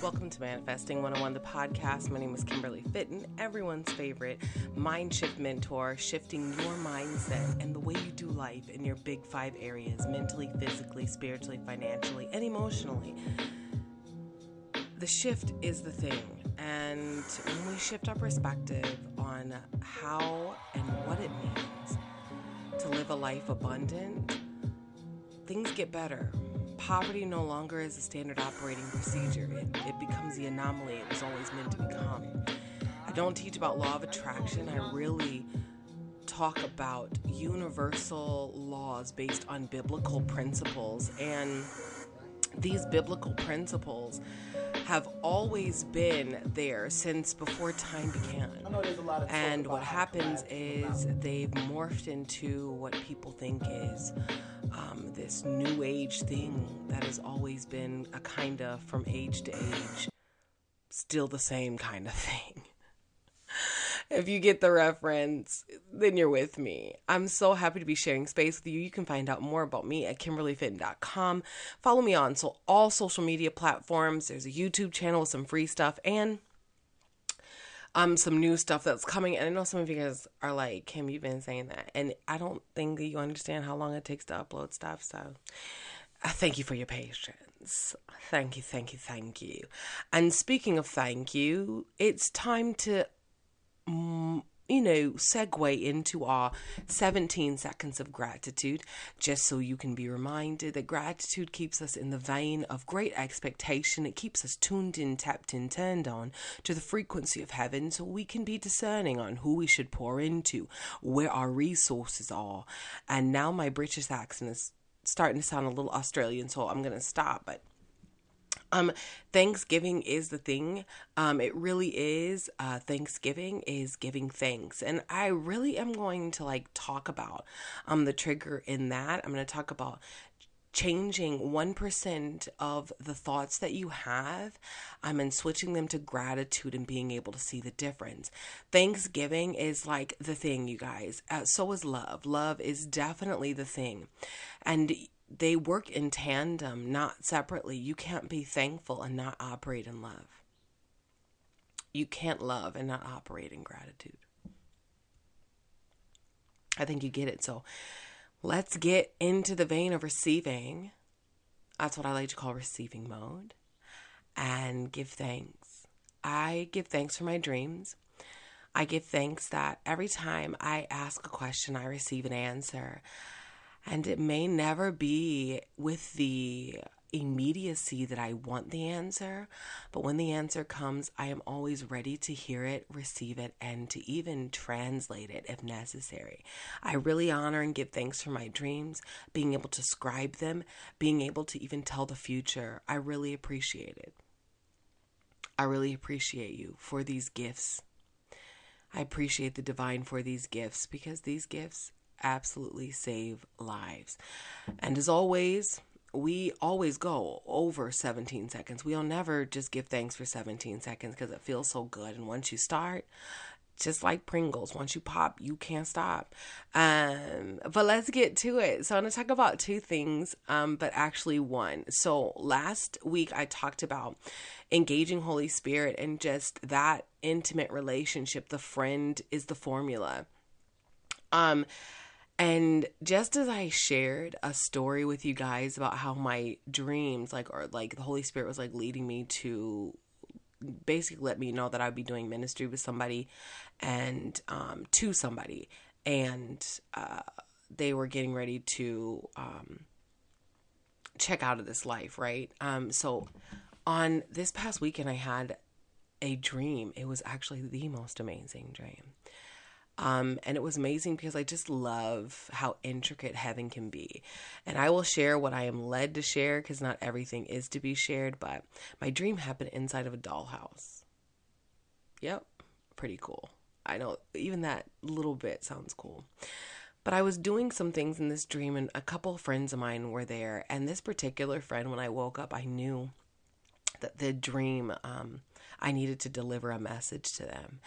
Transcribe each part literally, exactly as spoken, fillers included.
Welcome to Manifesting one oh one, the podcast. My name is Kimberly Fitton, everyone's favorite mind shift mentor, shifting your mindset and the way you do life in your big five areas, mentally, physically, spiritually, financially, and emotionally. The shift is the thing, and when we shift our perspective on how and what it means to live a life abundant, things get better. Poverty no longer is a standard operating procedure. It, it becomes the anomaly it was always meant to become. I don't teach about law of attraction. I really talk about universal laws based on biblical principles. And these biblical principles have always been there since before time began. And what happens is they've morphed into what people think is um, this new age thing that has always been a kind of from age to age, still the same kind of thing. If you get the reference, then you're with me. I'm so happy to be sharing space with you. You can find out more about me at kimberly fitton dot com. Follow me on so all social media platforms. There's a YouTube channel with some free stuff and um some new stuff that's coming. And I know some of you guys are like, Kim, you've been saying that. And I don't think that you understand how long it takes to upload stuff. So I thank you for your patience. Thank you, thank you, thank you. And speaking of thank you, it's time to you know, segue into our seventeen seconds of gratitude, just so you can be reminded that gratitude keeps us in the vein of great expectation. It keeps us tuned in, tapped in, turned on to the frequency of heaven, so we can be discerning on who we should pour into, where our resources are. And now my British accent is starting to sound a little Australian, so I'm going to stop, but Um, Thanksgiving is the thing. Um, it really is. Uh, Thanksgiving is giving thanks. And I really am going to like talk about, um, the trigger in that. I'm going to talk about changing one percent of the thoughts that you have, um, and switching them to gratitude and being able to see the difference. Thanksgiving is like the thing, you guys. Uh, so is love. Love is definitely the thing. And they work in tandem, not separately. You can't be thankful and not operate in love. You can't love and not operate in gratitude. I think you get it. So let's get into the vein of receiving. That's what I like to call receiving mode. And give thanks. I give thanks for my dreams. I give thanks that every time I ask a question, I receive an answer. And it may never be with the immediacy that I want the answer, but when the answer comes, I am always ready to hear it, receive it, and to even translate it if necessary. I really honor and give thanks for my dreams, being able to scribe them, being able to even tell the future. I really appreciate it. I really appreciate you for these gifts. I appreciate the divine for these gifts, because these gifts absolutely save lives. And as always, we always go over seventeen seconds. We'll never just give thanks for seventeen seconds, because it feels so good. And once you start, just like Pringles, once you pop, you can't stop. Um, but let's get to it. So I'm going to talk about two things, um, but actually one. So last week I talked about engaging Holy Spirit and just that intimate relationship. The friend is the formula. Um, And just as I shared a story with you guys about how my dreams, like, or like the Holy Spirit was like leading me to basically let me know that I'd be doing ministry with somebody and, um, to somebody, and, uh, they were getting ready to, um, check out of this life. Right. Um, so on this past weekend, I had a dream. It was actually the most amazing dream. Um, and it was amazing because I just love how intricate heaven can be. And I will share what I am led to share, because not everything is to be shared, but my dream happened inside of a dollhouse. Yep. Pretty cool. I know even that little bit sounds cool, but I was doing some things in this dream, and a couple of friends of mine were there. And this particular friend, when I woke up, I knew that the dream, um, I needed to deliver a message to them.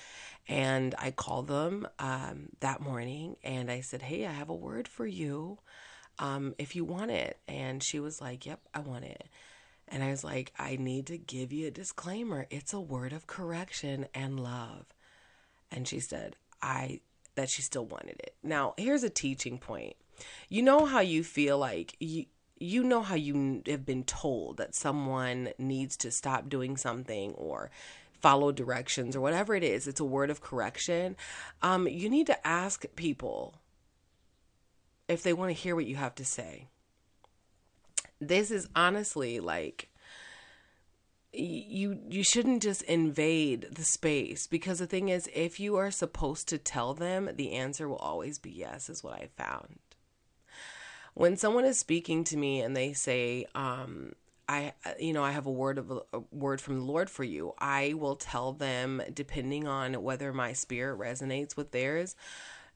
And I called them um, that morning, and I said, hey, I have a word for you um, if you want it. And she was like, yep, I want it. And I was like, I need to give you a disclaimer. It's a word of correction and love. And she said I that she still wanted it. Now, here's a teaching point. You know how you feel like you, you know how you have been told that someone needs to stop doing something or follow directions or whatever it is. It's a word of correction. Um, you need to ask people if they want to hear what you have to say. This is honestly like, you you shouldn't just invade the space, because the thing is, if you are supposed to tell them, the answer will always be yes, is what I found. When someone is speaking to me and they say, um, I, you know, I have a word of a word from the Lord for you, I will tell them, depending on whether my spirit resonates with theirs,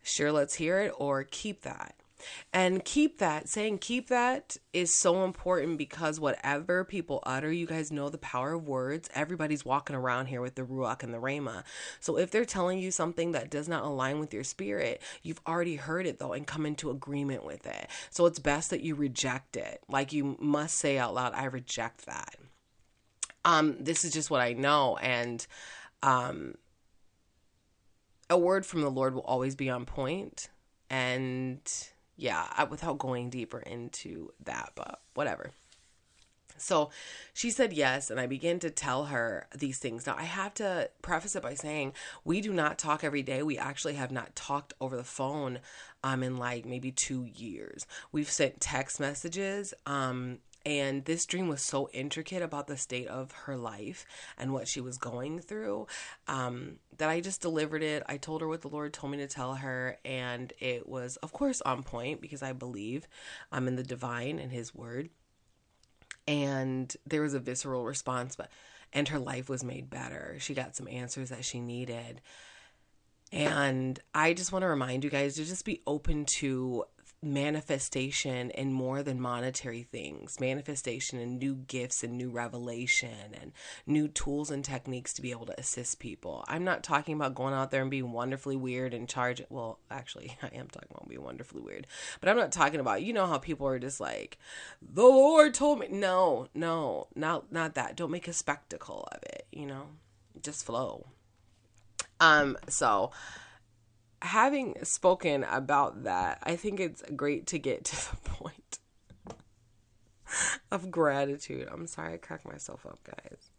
sure, let's hear it, or keep that. And keep that, saying keep that is so important, because whatever people utter, you guys know the power of words. Everybody's walking around here with the Ruach and the Rhema. So if they're telling you something that does not align with your spirit, you've already heard it though and come into agreement with it. So it's best that you reject it. Like, you must say out loud, I reject that. Um, this is just what I know. And um, a word from the Lord will always be on point. And yeah, I, without going deeper into that, but whatever. So she said yes, and I began to tell her these things. Now, I have to preface it by saying we do not talk every day. We actually have not talked over the phone um, in like maybe two years. We've sent text messages, um, and this dream was so intricate about the state of her life and what she was going through um, that I just delivered it. I told her what the Lord told me to tell her. And it was, of course, on point, because I believe I'm in the divine and his word. And there was a visceral response, but and her life was made better. She got some answers that she needed. And I just want to remind you guys to just be open to manifestation and more than monetary things, manifestation and new gifts and new revelation and new tools and techniques to be able to assist people. I'm not talking about going out there and being wonderfully weird and charge. Well, actually, I am talking about being wonderfully weird, but I'm not talking about, you know, how people are just like, the Lord told me. No, no, not, not that. Don't make a spectacle of it. You know, just flow. Um, so having spoken about that, I think it's great to get to the point of gratitude. I'm sorry, I cracked myself up, guys.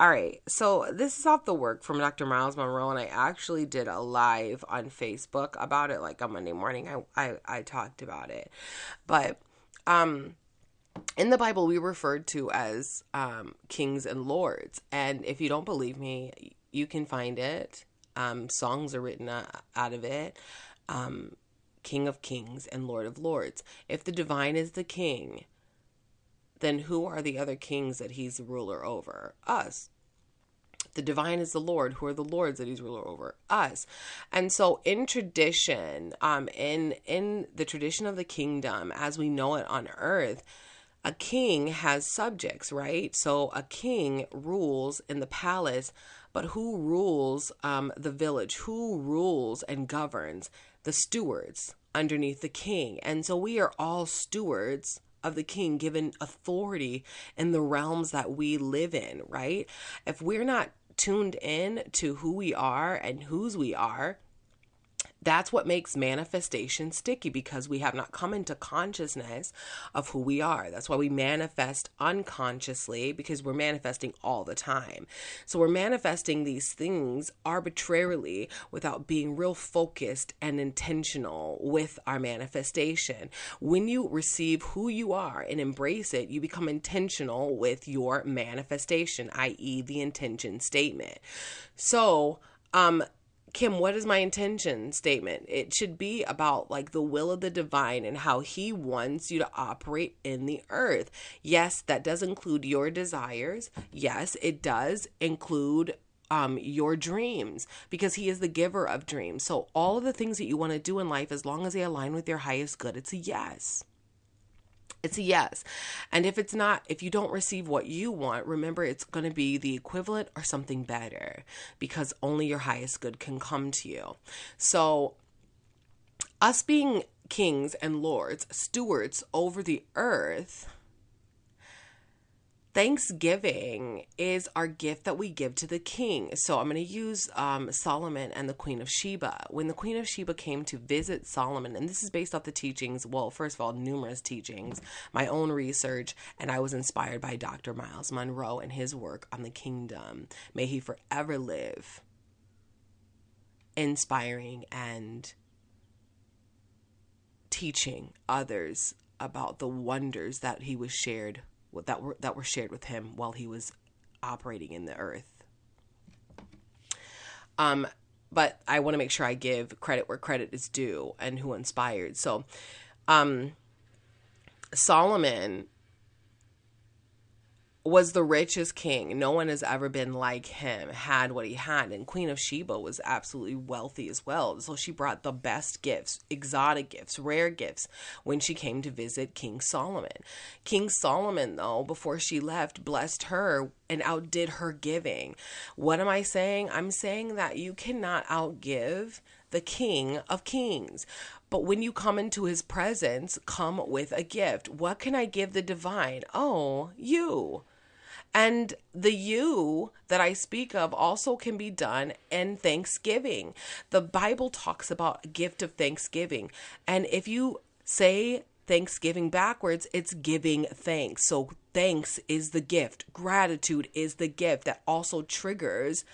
All right, so this is off the work from Doctor Myles Munroe, and I actually did a live on Facebook about it, like on Monday morning. I, I, I talked about it. But um, in the Bible, we referred to as um, kings and lords. And if you don't believe me, you can find it. Um, songs are written out of it. Um, King of Kings and Lord of Lords. If the divine is the king, then who are the other kings that he's the ruler over? Us. The divine is the Lord. Who are the lords that he's ruler over? Us. And so in tradition, um, in, in the tradition of the kingdom, as we know it on earth, a king has subjects, right? So a king rules in the palace, but who rules um, the village? Who rules and governs? The stewards underneath the king. And so we are all stewards of the king, given authority in the realms that we live in, right? If we're not tuned in to who we are and whose we are, that's what makes manifestation sticky, because we have not come into consciousness of who we are. That's why we manifest unconsciously, because we're manifesting all the time. So we're manifesting these things arbitrarily without being real focused and intentional with our manifestation. When you receive who you are and embrace it, you become intentional with your manifestation, that is the intention statement. So, um, Kim, what is my intention statement? It should be about like the will of the divine and how he wants you to operate in the earth. Yes, that does include your desires. Yes, it does include um, your dreams, because he is the giver of dreams. So all of the things that you want to do in life, as long as they align with your highest good, it's a yes. It's a yes. And if it's not, if you don't receive what you want, remember it's going to be the equivalent or something better, because only your highest good can come to you. So us being kings and lords, stewards over the earth, Thanksgiving is our gift that we give to the king. So I'm going to use um, Solomon and the Queen of Sheba. When the Queen of Sheba came to visit Solomon, and this is based off the teachings, well, first of all, numerous teachings, my own research, and I was inspired by Doctor Myles Munroe and his work on the kingdom. May he forever live, inspiring and teaching others about the wonders that he was shared that were that were shared with him while he was operating in the earth. Um, but I want to make sure I give credit where credit is due and who inspired. So um, Solomon was the richest king. No one has ever been like him, had what he had. And Queen of Sheba was absolutely wealthy as well. So she brought the best gifts, exotic gifts, rare gifts when she came to visit King Solomon. King Solomon, though, before she left, blessed her and outdid her giving. What am I saying? I'm saying that you cannot outgive the King of Kings. But when you come into his presence, come with a gift. What can I give the divine? Oh, you. And the you that I speak of also can be done in thanksgiving. The Bible talks about a gift of thanksgiving. And if you say thanksgiving backwards, it's giving thanks. So thanks is the gift. Gratitude is the gift that also triggers,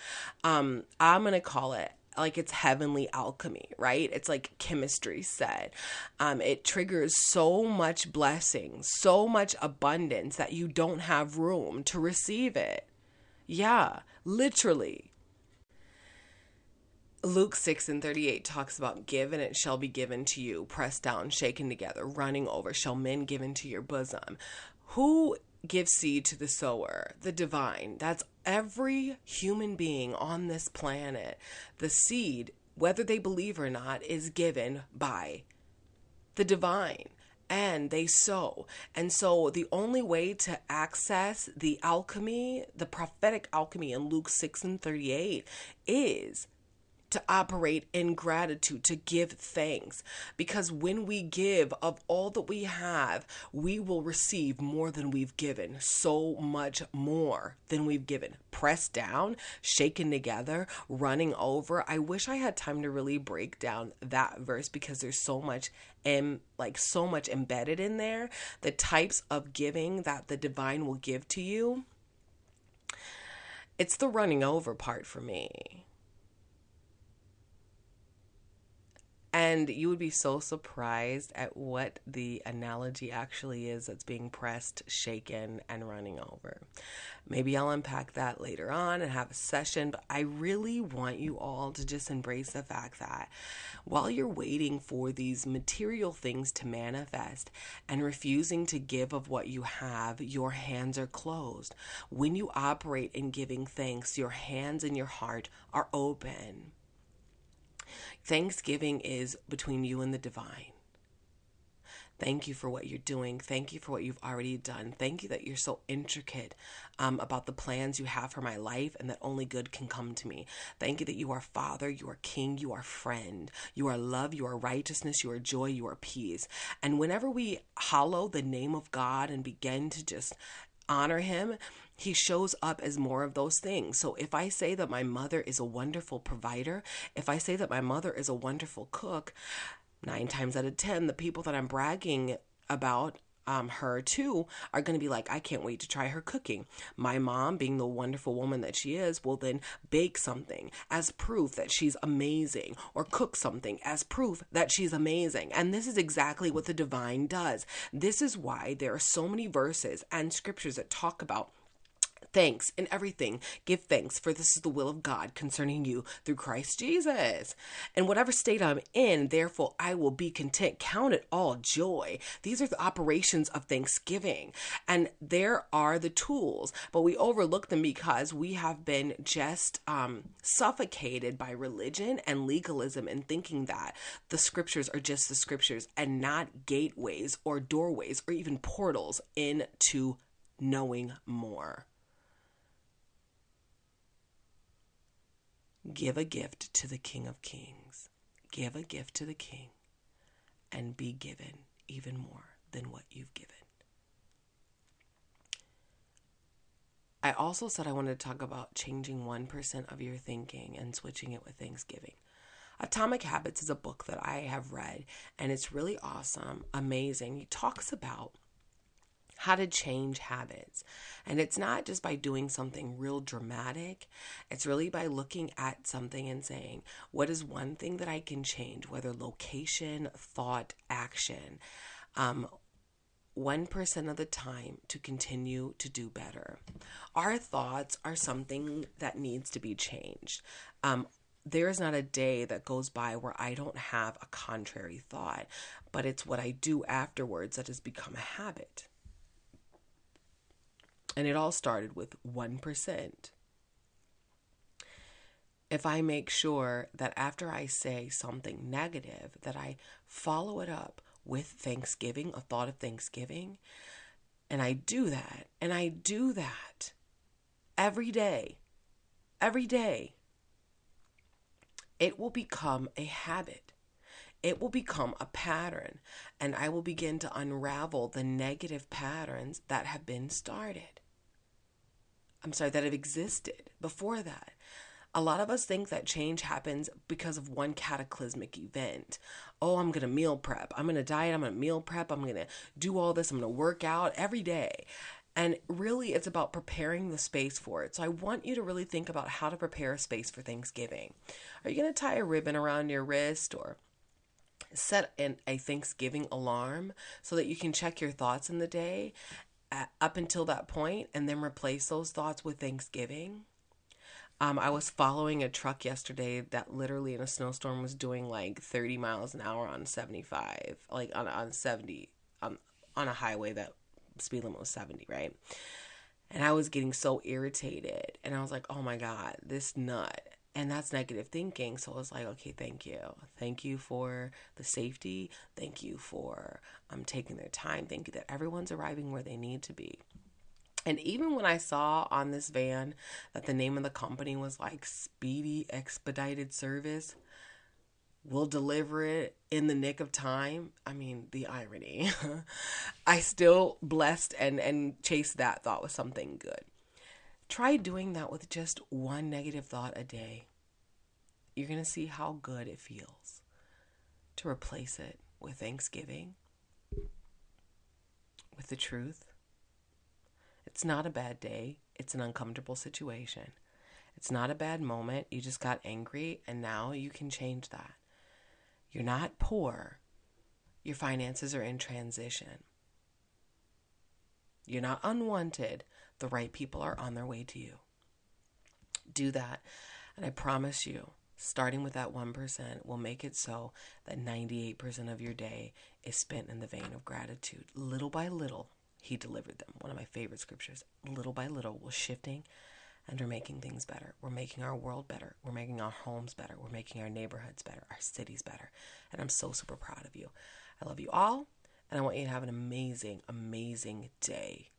um, I'm going to call it, like it's heavenly alchemy, right? It's like chemistry said. Um, it triggers so much blessing, so much abundance that you don't have room to receive it. Yeah, literally. Luke six and thirty-eight talks about give and it shall be given to you, pressed down, shaken together, running over, shall men give into your bosom. Who gives seed to the sower? The divine. That's every human being on this planet. The seed, whether they believe or not, is given by the divine, and they sow. And so the only way to access the alchemy, the prophetic alchemy in Luke six and thirty-eight, is to operate in gratitude, to give thanks. Because when we give of all that we have, we will receive more than we've given, so much more than we've given. Pressed down, shaken together, running over. I wish I had time to really break down that verse because there's so much and like so much embedded in there. The types of giving that the divine will give to you. It's the running over part for me. And you would be so surprised at what the analogy actually is that's being pressed, shaken, and running over. Maybe I'll unpack that later on and have a session, but I really want you all to just embrace the fact that while you're waiting for these material things to manifest and refusing to give of what you have, your hands are closed. When you operate in giving thanks, your hands and your heart are open. Thanksgiving is between you and the divine. Thank you for what you're doing. Thank you for what you've already done. Thank you that you're so intricate um, about the plans you have for my life and that only good can come to me. Thank you that you are Father, you are King, you are friend, you are love, you are righteousness, you are joy, you are peace. And whenever we hallow the name of God and begin to just honor him, he shows up as more of those things. So if I say that my mother is a wonderful provider, if I say that my mother is a wonderful cook, nine times out of ten, the people that I'm bragging about um, her too are going to be like, I can't wait to try her cooking. My mom, being the wonderful woman that she is, will then bake something as proof that she's amazing, or cook something as proof that she's amazing. And this is exactly what the divine does. This is why there are so many verses and scriptures that talk about thanks in everything. Give thanks, for this is the will of God concerning you through Christ Jesus. And whatever state I'm in, therefore I will be content. Count it all joy. These are the operations of thanksgiving. And there are the tools, but we overlook them because we have been just um, suffocated by religion and legalism and thinking that the scriptures are just the scriptures and not gateways or doorways or even portals into knowing more. Give a gift to the King of Kings. Give a gift to the King and be given even more than what you've given. I also said I wanted to talk about changing one percent of your thinking and switching it with Thanksgiving. Atomic Habits is a book that I have read, and it's really awesome, amazing. He talks about how to change habits. And it's not just by doing something real dramatic. It's really by looking at something and saying, what is one thing that I can change, whether location, thought, action, um, one percent of the time to continue to do better. Our thoughts are something that needs to be changed. Um, There is not a day that goes by where I don't have a contrary thought, but it's what I do afterwards that has become a habit. And it all started with one percent. If I make sure that after I say something negative, that I follow it up with Thanksgiving, a thought of Thanksgiving, and I do that, and I do that every day, every day, it will become a habit. It will become a pattern, and I will begin to unravel the negative patterns that have been started. I'm sorry, that have existed before that. A lot of us think that change happens because of one cataclysmic event. Oh, I'm going to meal prep. I'm going to diet. I'm going to meal prep. I'm going to do all this. I'm going to work out every day. And really, it's about preparing the space for it. So I want you to really think about how to prepare a space for Thanksgiving. Are you going to tie a ribbon around your wrist or set an, a Thanksgiving alarm so that you can check your thoughts in the day uh, up until that point and then replace those thoughts with Thanksgiving? Um, I was following a truck yesterday that literally in a snowstorm was doing like thirty miles an hour on seventy-five, like on, on seventy, um, on a highway that speed limit was seventy, right? And I was getting so irritated, and I was like, oh my God, this nut. And that's negative thinking. So I was like, okay, thank you. Thank you for the safety. Thank you for um, taking their time. Thank you that everyone's arriving where they need to be. And even when I saw on this van that the name of the company was like Speedy Expedited Service, we'll deliver it in the nick of time. I mean, the irony. I still blessed and, and chased that thought with something good. Try doing that with just one negative thought a day. You're going to see how good it feels to replace it with Thanksgiving, with the truth. It's not a bad day. It's an uncomfortable situation. It's not a bad moment. You just got angry, and now you can change that. You're not poor. Your finances are in transition. You're not unwanted. The right people are on their way to you. Do that. And I promise you, starting with that one percent will make it so that ninety-eight percent of your day is spent in the vein of gratitude. Little by little, he delivered them. One of my favorite scriptures. Little by little, we're shifting and we're making things better. We're making our world better. We're making our homes better. We're making our neighborhoods better, our cities better. And I'm so super proud of you. I love you all, and I want you to have an amazing, amazing day.